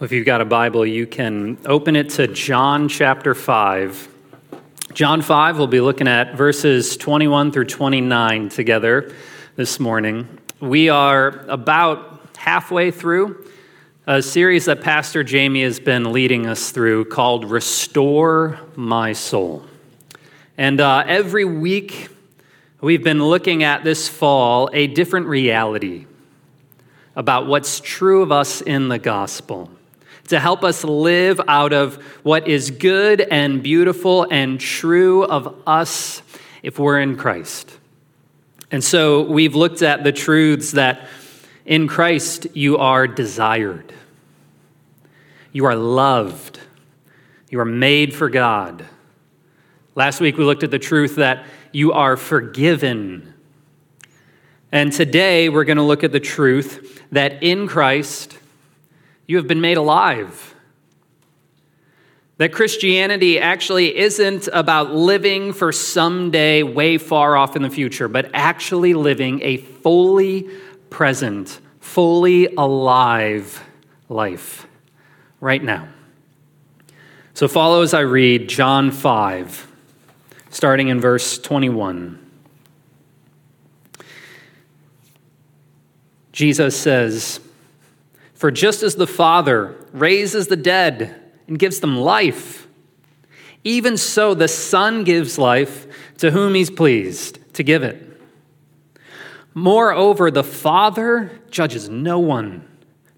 Well, if you've got a Bible, you can open it to John chapter 5. John 5, we'll be looking at verses 21 through 29 together this morning. We are about halfway through a series that Pastor Jamie has been leading us through called Restore My Soul. And every week we've been looking at this fall a different reality about what's true of us in the gospel, to help us live out of what is good and beautiful and true of us if we're in Christ. And so we've looked at the truths that in Christ you are desired, you are loved, you are made for God. Last week we looked at the truth that you are forgiven. And today we're going to look at the truth that in Christ you have been made alive. That Christianity actually isn't about living for someday way far off in the future, but actually living a fully present, fully alive life right now. So follow as I read John 5, starting in verse 21. Jesus says, "For just as the Father raises the dead and gives them life, even so the Son gives life to whom he's pleased to give it. Moreover, the Father judges no one,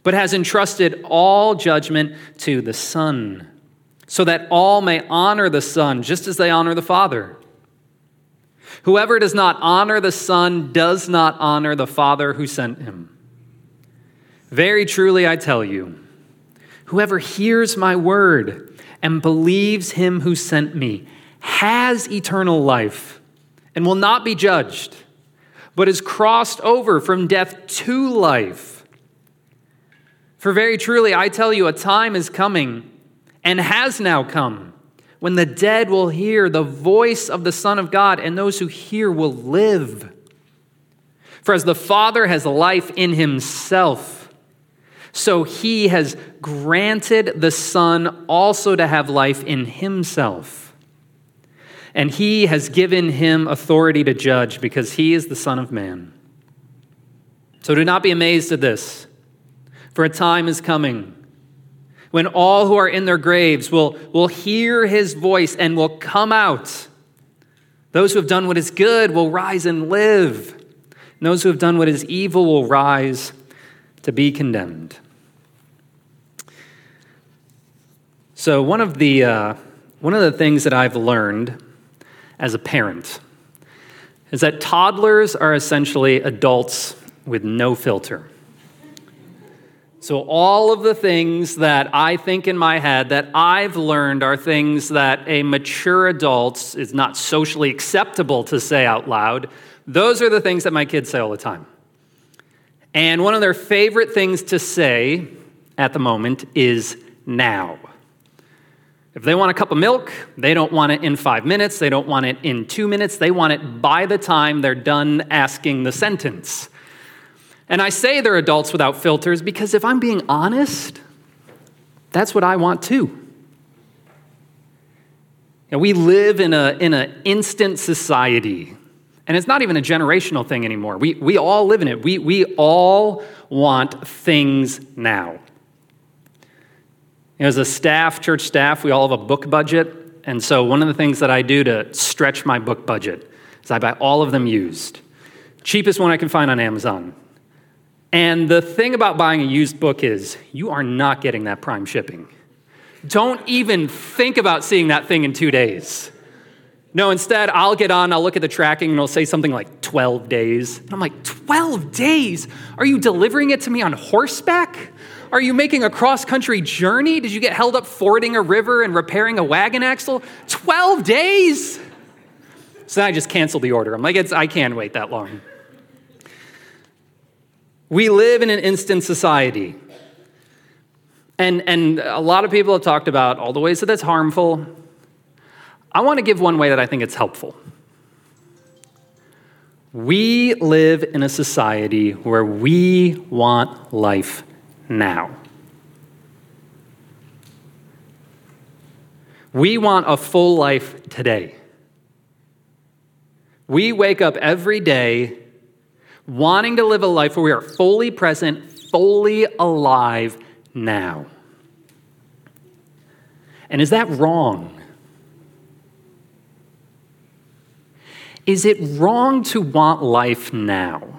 but has entrusted all judgment to the Son, so that all may honor the Son just as they honor the Father. Whoever does not honor the Son does not honor the Father who sent him. Very truly, I tell you, whoever hears my word and believes him who sent me has eternal life and will not be judged, but is crossed over from death to life. For very truly, I tell you, a time is coming and has now come when the dead will hear the voice of the Son of God, and those who hear will live. For as the Father has life in himself, so he has granted the Son also to have life in himself. And he has given him authority to judge, because he is the Son of Man. So do not be amazed at this, for a time is coming when all who are in their graves will hear his voice and will come out. Those who have done what is good will rise and live, and those who have done what is evil will rise to be condemned." So one of the things that I've learned as a parent is that toddlers are essentially adults with no filter. So all of the things that I think in my head that I've learned are things that a mature adult is not socially acceptable to say out loud. Those are the things that my kids say all the time. And one of their favorite things to say at the moment is now. If they want a cup of milk, they don't want it in 5 minutes. They don't want it in 2 minutes. They want it by the time they're done asking the sentence. And I say they're adults without filters because if I'm being honest, that's what I want too. And we live in an instant society. And it's not even a generational thing anymore. We all live in it. We all want things now. As a staff, church staff, we all have a book budget. And so one of the things that I do to stretch my book budget is I buy all of them used. Cheapest one I can find on Amazon. And the thing about buying a used book is you are not getting that prime shipping. Don't even think about seeing that thing in 2 days. No, instead, I'll look at the tracking, and it'll say something like 12 days. And I'm like, 12 days? Are you delivering it to me on horseback? Are you making a cross-country journey? Did you get held up fording a river and repairing a wagon axle? 12 days? So then I just canceled the order. I'm like, I can't wait that long. We live in an instant society. And a lot of people have talked about all the ways that that's harmful. I want to give one way that I think it's helpful. We live in a society where we want life now. We want a full life today. We wake up every day wanting to live a life where we are fully present, fully alive now. And is that wrong? Is it wrong to want life now?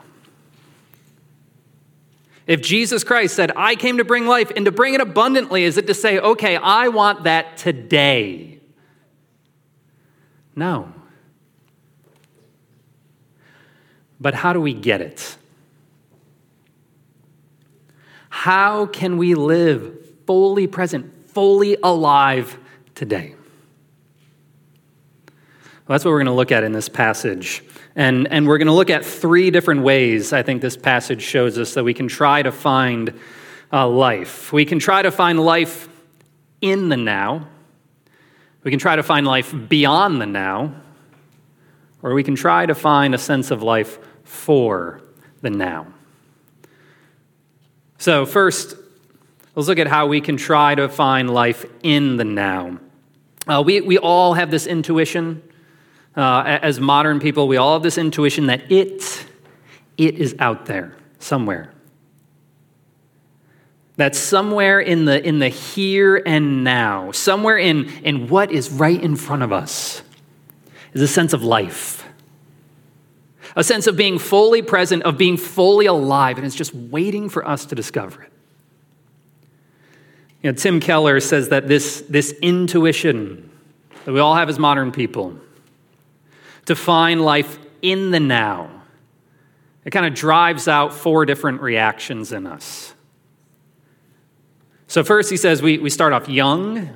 If Jesus Christ said, I came to bring life and to bring it abundantly, is it to say, okay, I want that today? No. But how do we get it? How can we live fully present, fully alive today? Well, that's what we're going to look at in this passage. And we're going to look at three different ways I think this passage shows us that we can try to find life. We can try to find life in the now. We can try to find life beyond the now. Or we can try to find a sense of life for the now. So first, let's look at how we can try to find life in the now. We all have this intuition. As modern people, we all have this intuition that it is out there somewhere. That somewhere in the here and now, somewhere in what is right in front of us, is a sense of life. A sense of being fully present, of being fully alive, and it's just waiting for us to discover it. You know, Tim Keller says that this intuition that we all have as modern people to find life in the now, it kind of drives out four different reactions in us. So first, he says, we start off young,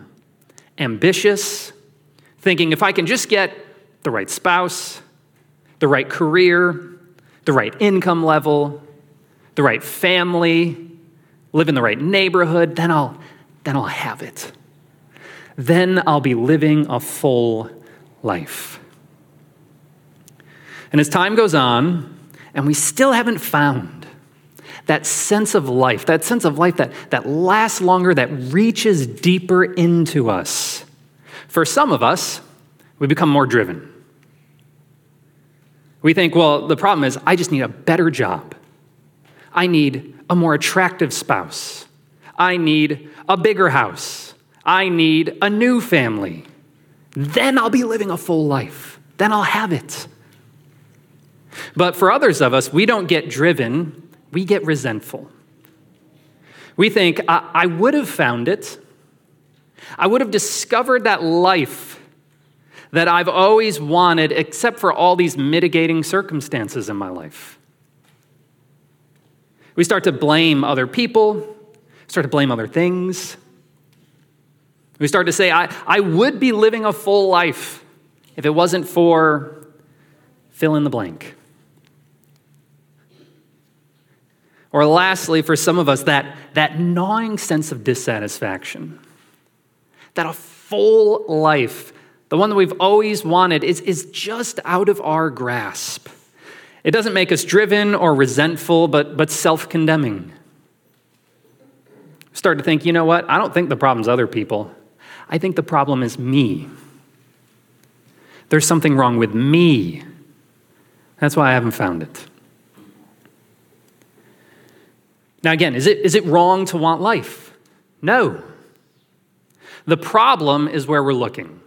ambitious, thinking if I can just get the right spouse, the right career, the right income level, the right family, live in the right neighborhood, then I'll have it. Then I'll be living a full life. And as time goes on, and we still haven't found that sense of life, that lasts longer, that reaches deeper into us. For some of us, we become more driven. We think, well, the problem is I just need a better job. I need a more attractive spouse. I need a bigger house. I need a new family. Then I'll be living a full life. Then I'll have it. But for others of us, we don't get driven, we get resentful. We think, I would have found it. I would have discovered that life that I've always wanted, except for all these mitigating circumstances in my life. We start to blame other people, start to blame other things. We start to say, I would be living a full life if it wasn't for fill in the blank. Or lastly, for some of us, that gnawing sense of dissatisfaction, that a full life, the one that we've always wanted, is just out of our grasp. It doesn't make us driven or resentful, but self-condemning. Start to think, you know what? I don't think the problem's other people. I think the problem is me. There's something wrong with me. That's why I haven't found it. Now again, is it wrong to want life? No. The problem is where we're looking.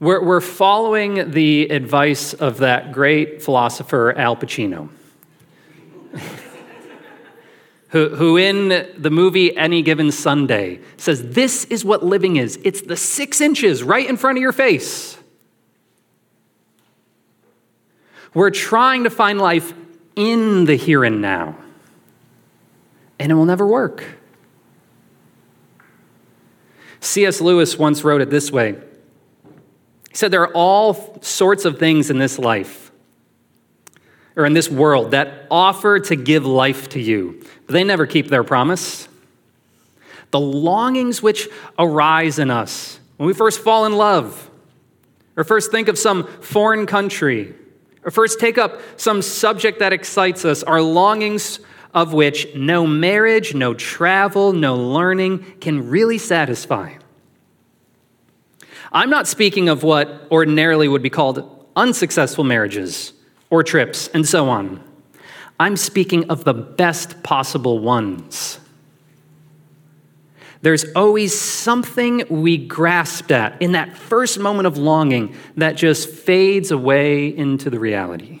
We're following the advice of that great philosopher, Al Pacino, who in the movie Any Given Sunday says, this is what living is. It's the 6 inches right in front of your face. We're trying to find life in the here and now, and it will never work. C.S. Lewis once wrote it this way. He said there are all sorts of things in this life, or in this world, that offer to give life to you, but they never keep their promise. The longings which arise in us when we first fall in love, or first think of some foreign country, or first take up some subject that excites us, are longings of which no marriage, no travel, no learning can really satisfy. I'm not speaking of what ordinarily would be called unsuccessful marriages or trips and so on. I'm speaking of the best possible ones. There's always something we grasped at in that first moment of longing that just fades away into the reality.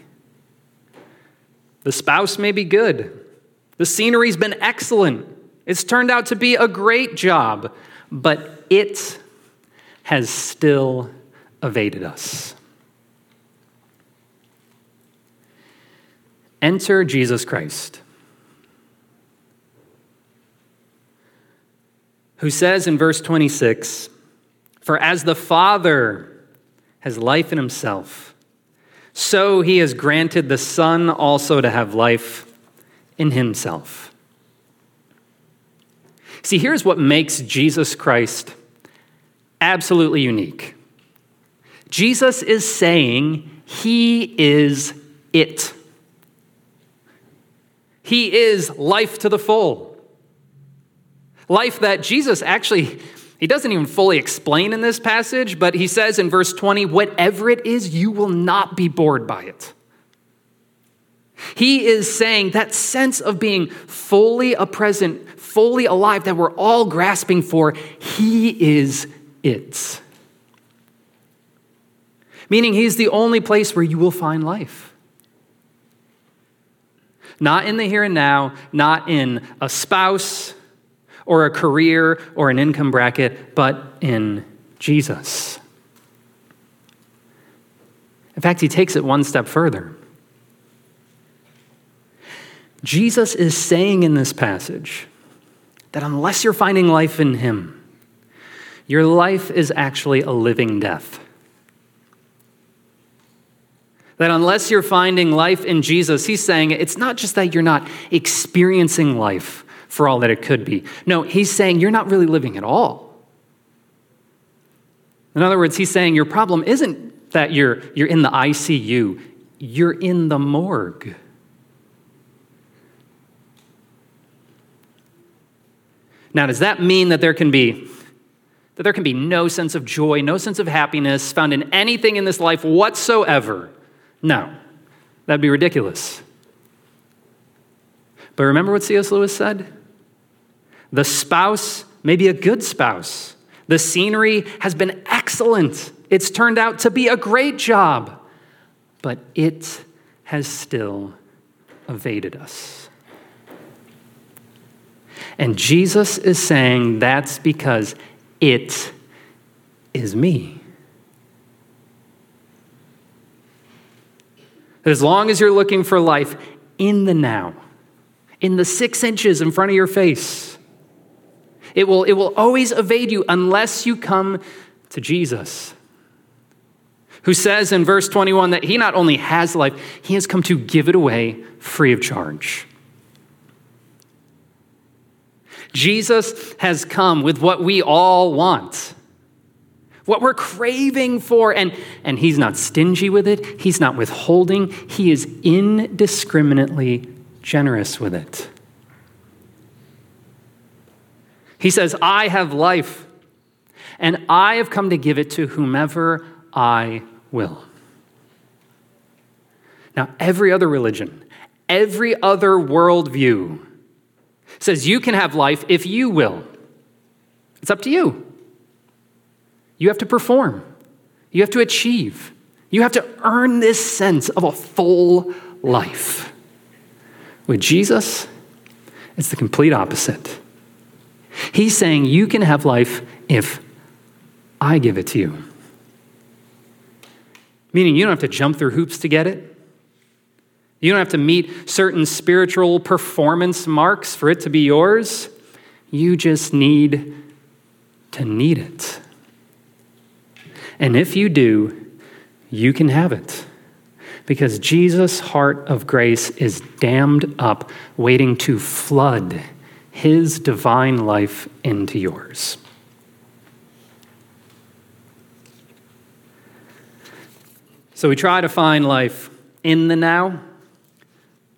The spouse may be good. The scenery's been excellent. It's turned out to be a great job, but it has still evaded us. Enter Jesus Christ, who says in verse 26, "For as the Father has life in himself, so he has granted the Son also to have life in himself." See, here's what makes Jesus Christ absolutely unique. Jesus is saying he is it. He is life to the full. Life that Jesus actually, he doesn't even fully explain in this passage, but he says in verse 20, whatever it is, you will not be bored by it. He is saying that sense of being fully present, fully alive that we're all grasping for, he is it. Meaning he's the only place where you will find life. Not in the here and now, not in a spouse, or a career, or an income bracket, but in Jesus. In fact, he takes it one step further. Jesus is saying in this passage that unless you're finding life in him, your life is actually a living death. That unless you're finding life in Jesus, he's saying it's not just that you're not experiencing life for all that it could be. No, he's saying you're not really living at all. In other words, he's saying your problem isn't that you're in the ICU, you're in the morgue. Now, does that mean that there can be no sense of joy, no sense of happiness found in anything in this life whatsoever? No, that'd be ridiculous. But remember what C.S. Lewis said? The spouse may be a good spouse. The scenery has been excellent. It's turned out to be a great job, but it has still evaded us. And Jesus is saying that's because it is me. As long as you're looking for life in the now, in the 6 inches in front of your face, it will always evade you unless you come to Jesus, who says in verse 21 that he not only has life, he has come to give it away free of charge. Jesus has come with what we all want, what we're craving for, and he's not stingy with it, he's not withholding, he is indiscriminately generous with it. He says, I have life, and I have come to give it to whomever I will. Now, every other religion, every other worldview says you can have life if you will. It's up to you. You have to perform. You have to achieve. You have to earn this sense of a full life. With Jesus, it's the complete opposite. He's saying you can have life if I give it to you. Meaning you don't have to jump through hoops to get it. You don't have to meet certain spiritual performance marks for it to be yours. You just need to need it. And if you do, you can have it. Because Jesus' heart of grace is dammed up, waiting to flood his divine life into yours. So we try to find life in the now.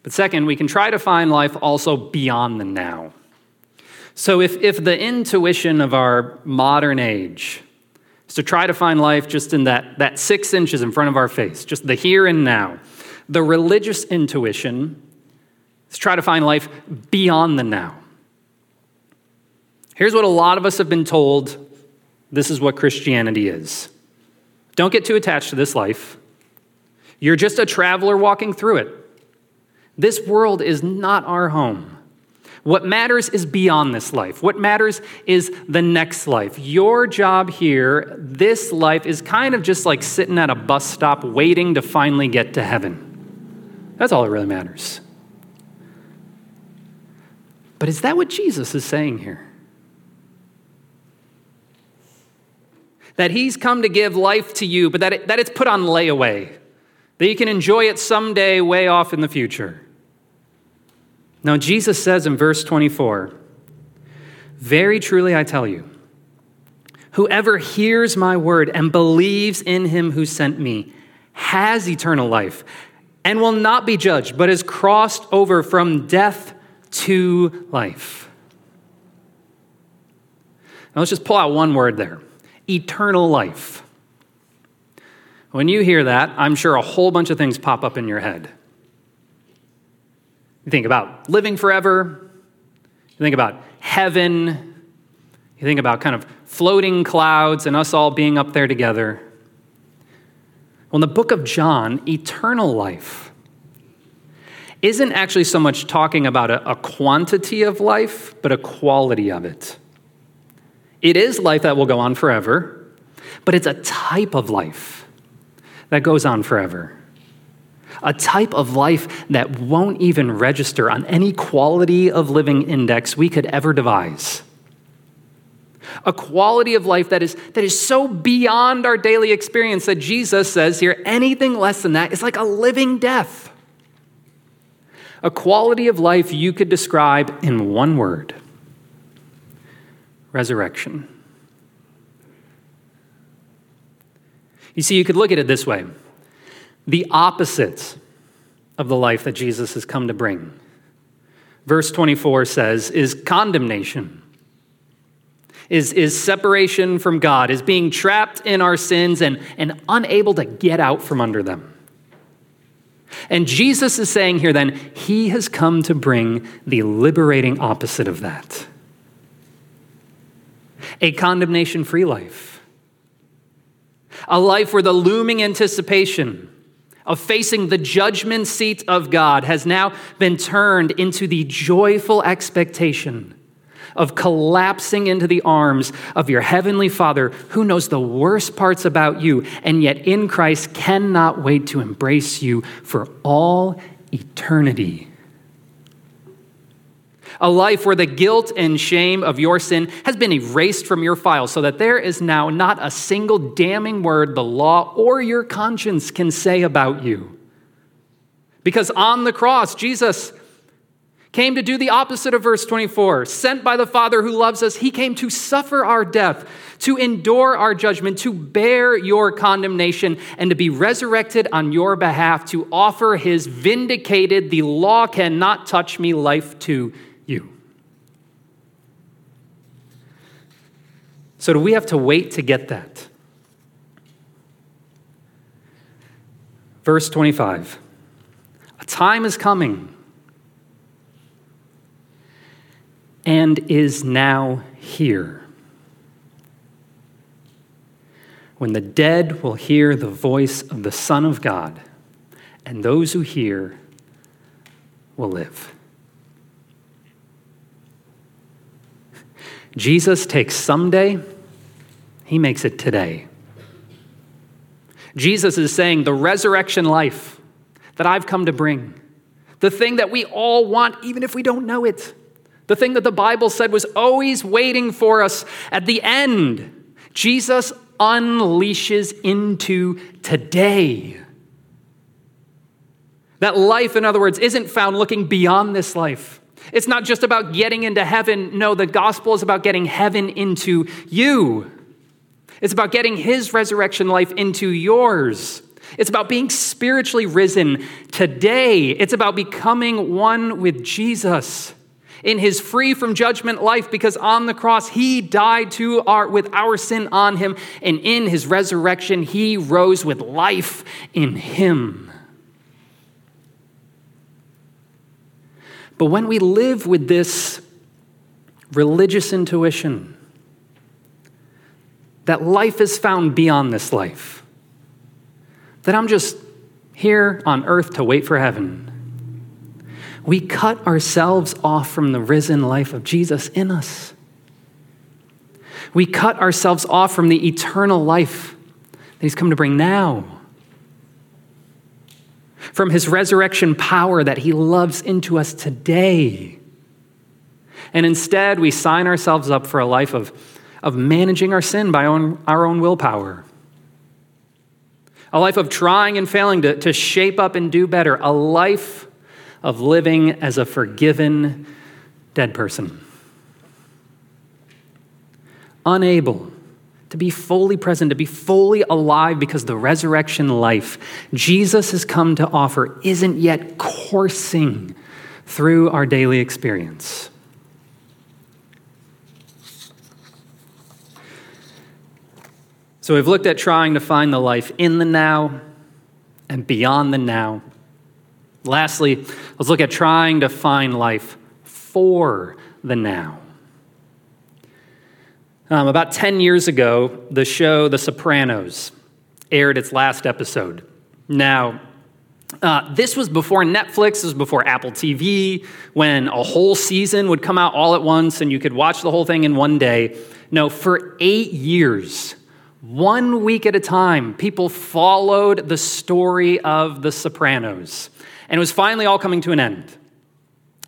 But second, we can try to find life also beyond the now. So if the intuition of our modern age is to try to find life just in that 6 inches in front of our face, just the here and now. The religious intuition is to try to find life beyond the now. Here's what a lot of us have been told. This is what Christianity is. Don't get too attached to this life. You're just a traveler walking through it. This world is not our home. What matters is beyond this life. What matters is the next life. Your job here, this life, is kind of just like sitting at a bus stop waiting to finally get to heaven. That's all that really matters. But is that what Jesus is saying here? That he's come to give life to you, but that it's put on layaway, that you can enjoy it someday way off in the future. Now, Jesus says in verse 24, "Very truly I tell you, whoever hears my word and believes in him who sent me has eternal life and will not be judged, but is crossed over from death to life." Now, let's just pull out one word there. Eternal life. When you hear that, I'm sure a whole bunch of things pop up in your head. You think about living forever. You think about heaven. You think about kind of floating clouds and us all being up there together. Well, in the book of John, eternal life isn't actually so much talking about a quantity of life, but a quality of it. It is life that will go on forever, but it's a type of life that goes on forever. A type of life that won't even register on any quality of living index we could ever devise. A quality of life that is so beyond our daily experience that Jesus says here, anything less than that is like a living death. A quality of life you could describe in one word. Resurrection. You see, you could look at it this way. The opposite of the life that Jesus has come to bring, verse 24 says, is condemnation, is separation from God, is being trapped in our sins and unable to get out from under them. And Jesus is saying here then, he has come to bring the liberating opposite of that. A condemnation-free life. A life where the looming anticipation of facing the judgment seat of God has now been turned into the joyful expectation of collapsing into the arms of your heavenly Father who knows the worst parts about you and yet in Christ cannot wait to embrace you for all eternity. A life where the guilt and shame of your sin has been erased from your file so that there is now not a single damning word the law or your conscience can say about you. Because on the cross, Jesus came to do the opposite of verse 24. Sent by the Father who loves us, he came to suffer our death, to endure our judgment, to bear your condemnation, and to be resurrected on your behalf, to offer his vindicated, the law cannot touch me, life to you. So do we have to wait to get that? Verse 25, a time is coming and is now here, when the dead will hear the voice of the Son of God, and those who hear will live. Jesus takes someday, he makes it today. Jesus is saying the resurrection life that I've come to bring, the thing that we all want, even if we don't know it, the thing that the Bible said was always waiting for us at the end, Jesus unleashes into today. That life, in other words, isn't found looking beyond this life. It's not just about getting into heaven. No, the gospel is about getting heaven into you. It's about getting his resurrection life into yours. It's about being spiritually risen today. It's about becoming one with Jesus. in his free from judgment life, because on the cross he died with our sin on him, and in his resurrection he rose with life in him. But when we live with this religious intuition that life is found beyond this life, that I'm just here on earth to wait for heaven, we cut ourselves off from the risen life of Jesus in us. We cut ourselves off from the eternal life that he's come to bring now, from his resurrection power that he loves into us today. And instead, we sign ourselves up for a life of managing our sin by our own willpower, a life of trying and failing to shape up and do better, a life of living as a forgiven dead person, unable to be fully present, to be fully alive, because the resurrection life Jesus has come to offer isn't yet coursing through our daily experience. So we've looked at trying to find the life in the now and beyond the now. Lastly, let's look at trying to find life for the now. About 10 years ago, the show The Sopranos aired its last episode. Now, this was before Netflix, this was before Apple TV, when a whole season would come out all at once and you could watch the whole thing in one day. No, for 8 years, 1 week at a time, people followed the story of The Sopranos. And it was finally all coming to an end.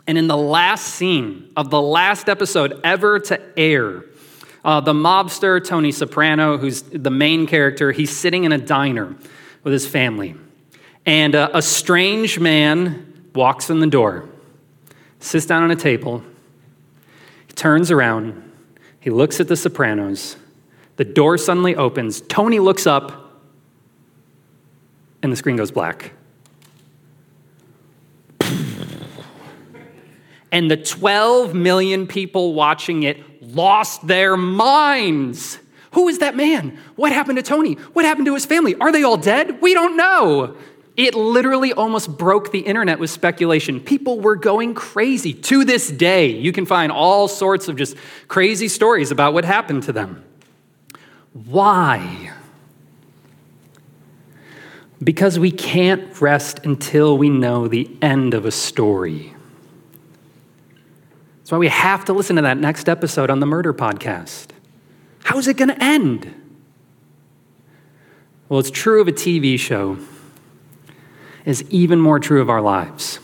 And in the last scene of the last episode ever to air, the mobster Tony Soprano, who's the main character, he's sitting in a diner with his family. And a strange man walks in the door, sits down on a table, he turns around, he looks at the Sopranos, the door suddenly opens, Tony looks up, and the screen goes black. And the 12 million people watching it lost their minds. Who is that man? What happened to Tony? What happened to his family? Are they all dead? We don't know. It literally almost broke the internet with speculation. People were going crazy. To this day, you can find all sorts of just crazy stories about what happened to them. Why? Because we can't rest until we know the end of a story. That's why we have to listen to that next episode on the murder podcast. How is it going to end? Well, it's true of a TV show. It's even more true of our lives.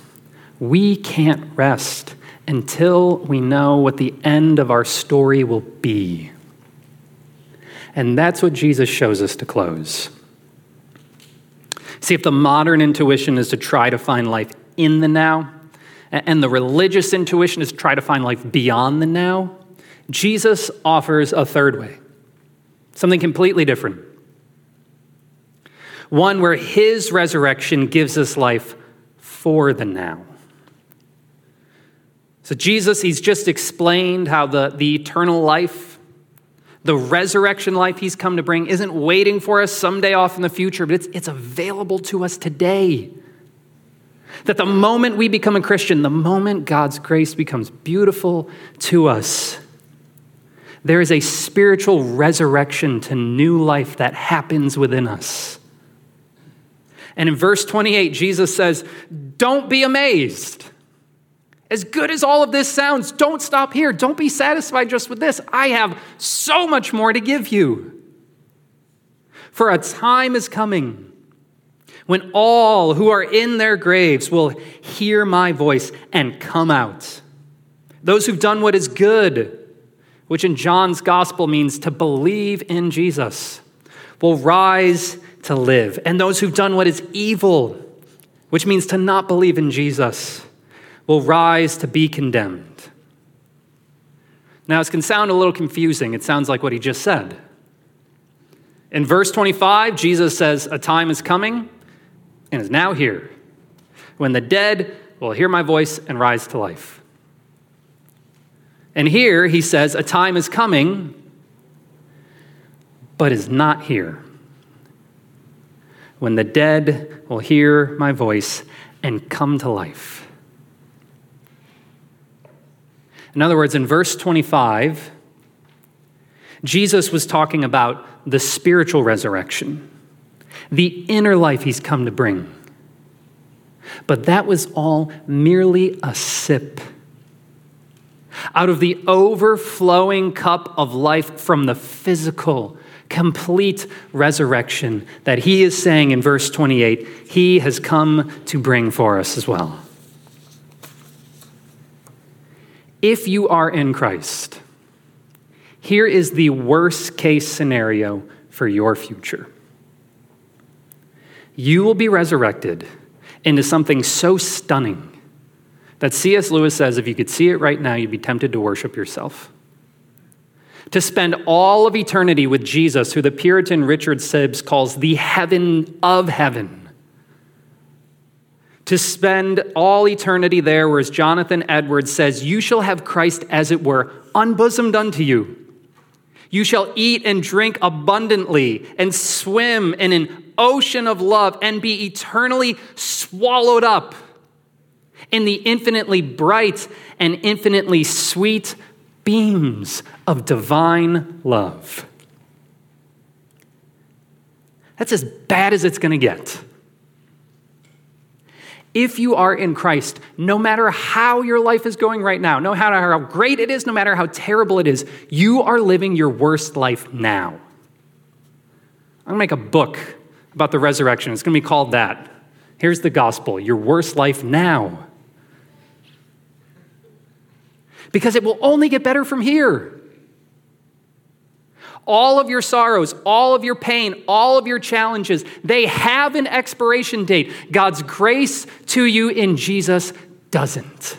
We can't rest until we know what the end of our story will be. And that's what Jesus shows us to close. See, if the modern intuition is to try to find life in the now, and the religious intuition is to try to find life beyond the now, Jesus offers a third way, something completely different. One where his resurrection gives us life for the now. So Jesus, he's just explained how the eternal life, the resurrection life he's come to bring isn't waiting for us someday off in the future, but it's available to us today. That the moment we become a Christian, the moment God's grace becomes beautiful to us, there is a spiritual resurrection to new life that happens within us. And in verse 28, Jesus says, don't be amazed. As good as all of this sounds, don't stop here. Don't be satisfied just with this. I have so much more to give you. For a time is coming when all who are in their graves will hear my voice and come out. Those who've done what is good, which in John's gospel means to believe in Jesus, will rise to live. And those who've done what is evil, which means to not believe in Jesus, will rise to be condemned. Now, this can sound a little confusing. It sounds like what he just said. In verse 25, Jesus says, a time is coming and is now here, when the dead will hear my voice and rise to life. And here he says, a time is coming, but is not here, when the dead will hear my voice and come to life. In other words, in verse 25, Jesus was talking about the spiritual resurrection, the inner life he's come to bring. But that was all merely a sip out of the overflowing cup of life from the physical, complete resurrection that he is saying in verse 28, he has come to bring for us as well. If you are in Christ, here is the worst case scenario for your future. You will be resurrected into something so stunning that C.S. Lewis says if you could see it right now, you'd be tempted to worship yourself. To spend all of eternity with Jesus, who the Puritan Richard Sibbes calls the heaven of heaven. To spend all eternity there, whereas Jonathan Edwards says, you shall have Christ, as it were, unbosomed unto you. You shall eat and drink abundantly and swim in an ocean of love and be eternally swallowed up in the infinitely bright and infinitely sweet beams of divine love. That's as bad as it's going to get. If you are in Christ, no matter how your life is going right now, no matter how great it is, no matter how terrible it is, you are living your worst life now. I'm going to make a book about the resurrection. It's going to be called that. Here's the gospel, your worst life now. Because it will only get better from here. All of your sorrows, all of your pain, all of your challenges, they have an expiration date. God's grace to you in Jesus doesn't.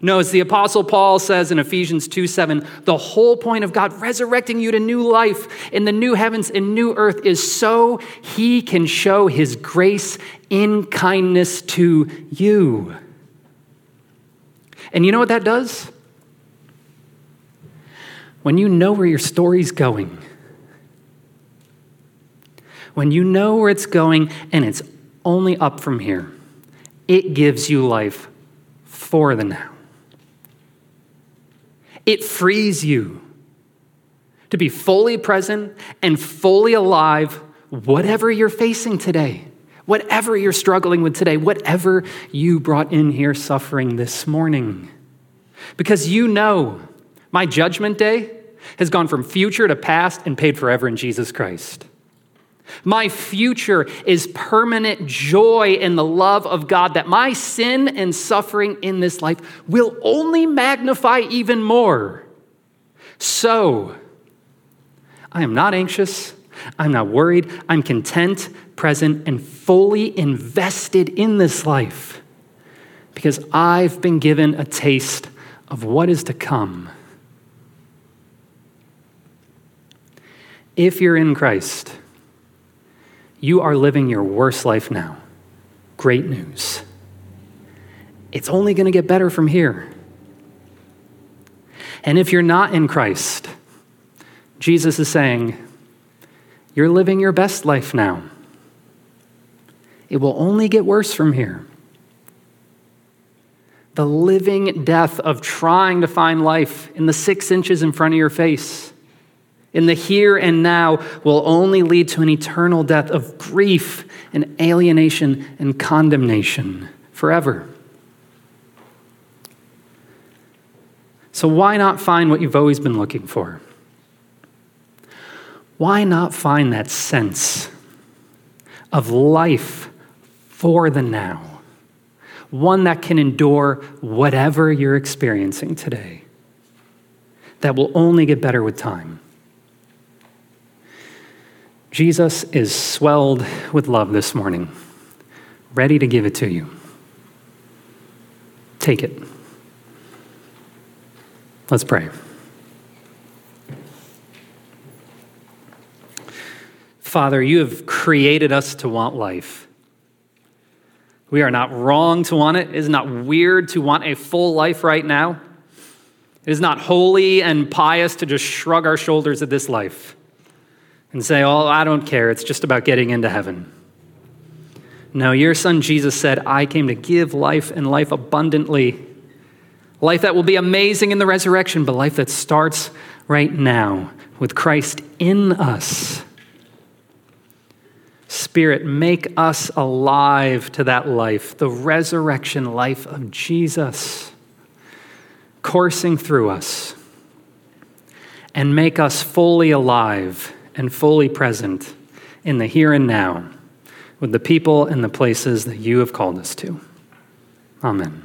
No, as the Apostle Paul says in Ephesians 2:7, the whole point of God resurrecting you to new life in the new heavens and new earth is so he can show his grace in kindness to you. And you know what that does? When you know where your story's going, when you know where it's going and it's only up from here, it gives you life for the now. It frees you to be fully present and fully alive, whatever you're facing today, whatever you're struggling with today, whatever you brought in here suffering this morning. Because you know my judgment day has gone from future to past and paid forever in Jesus Christ. My future is permanent joy in the love of God that my sin and suffering in this life will only magnify even more. So, I am not anxious, I'm not worried, I'm content, present, and fully invested in this life because I've been given a taste of what is to come. If you're in Christ, you are living your worst life now. Great news. It's only going to get better from here. And if you're not in Christ, Jesus is saying, you're living your best life now. It will only get worse from here. The living death of trying to find life in the 6 inches in front of your face, in the here and now, will only lead to an eternal death of grief and alienation and condemnation forever. So why not find what you've always been looking for? Why not find that sense of life for the now, one that can endure whatever you're experiencing today, that will only get better with time? Jesus is swelled with love this morning, ready to give it to you. Take it. Let's pray. Father, you have created us to want life. We are not wrong to want it. It is not weird to want a full life right now. It is not holy and pious to just shrug our shoulders at this life and say, oh, I don't care. It's just about getting into heaven. No, your son Jesus said, I came to give life and life abundantly. Life that will be amazing in the resurrection, but life that starts right now with Christ in us. Spirit, make us alive to that life, the resurrection life of Jesus, coursing through us, and make us fully alive and fully present in the here and now with the people and the places that you have called us to. Amen.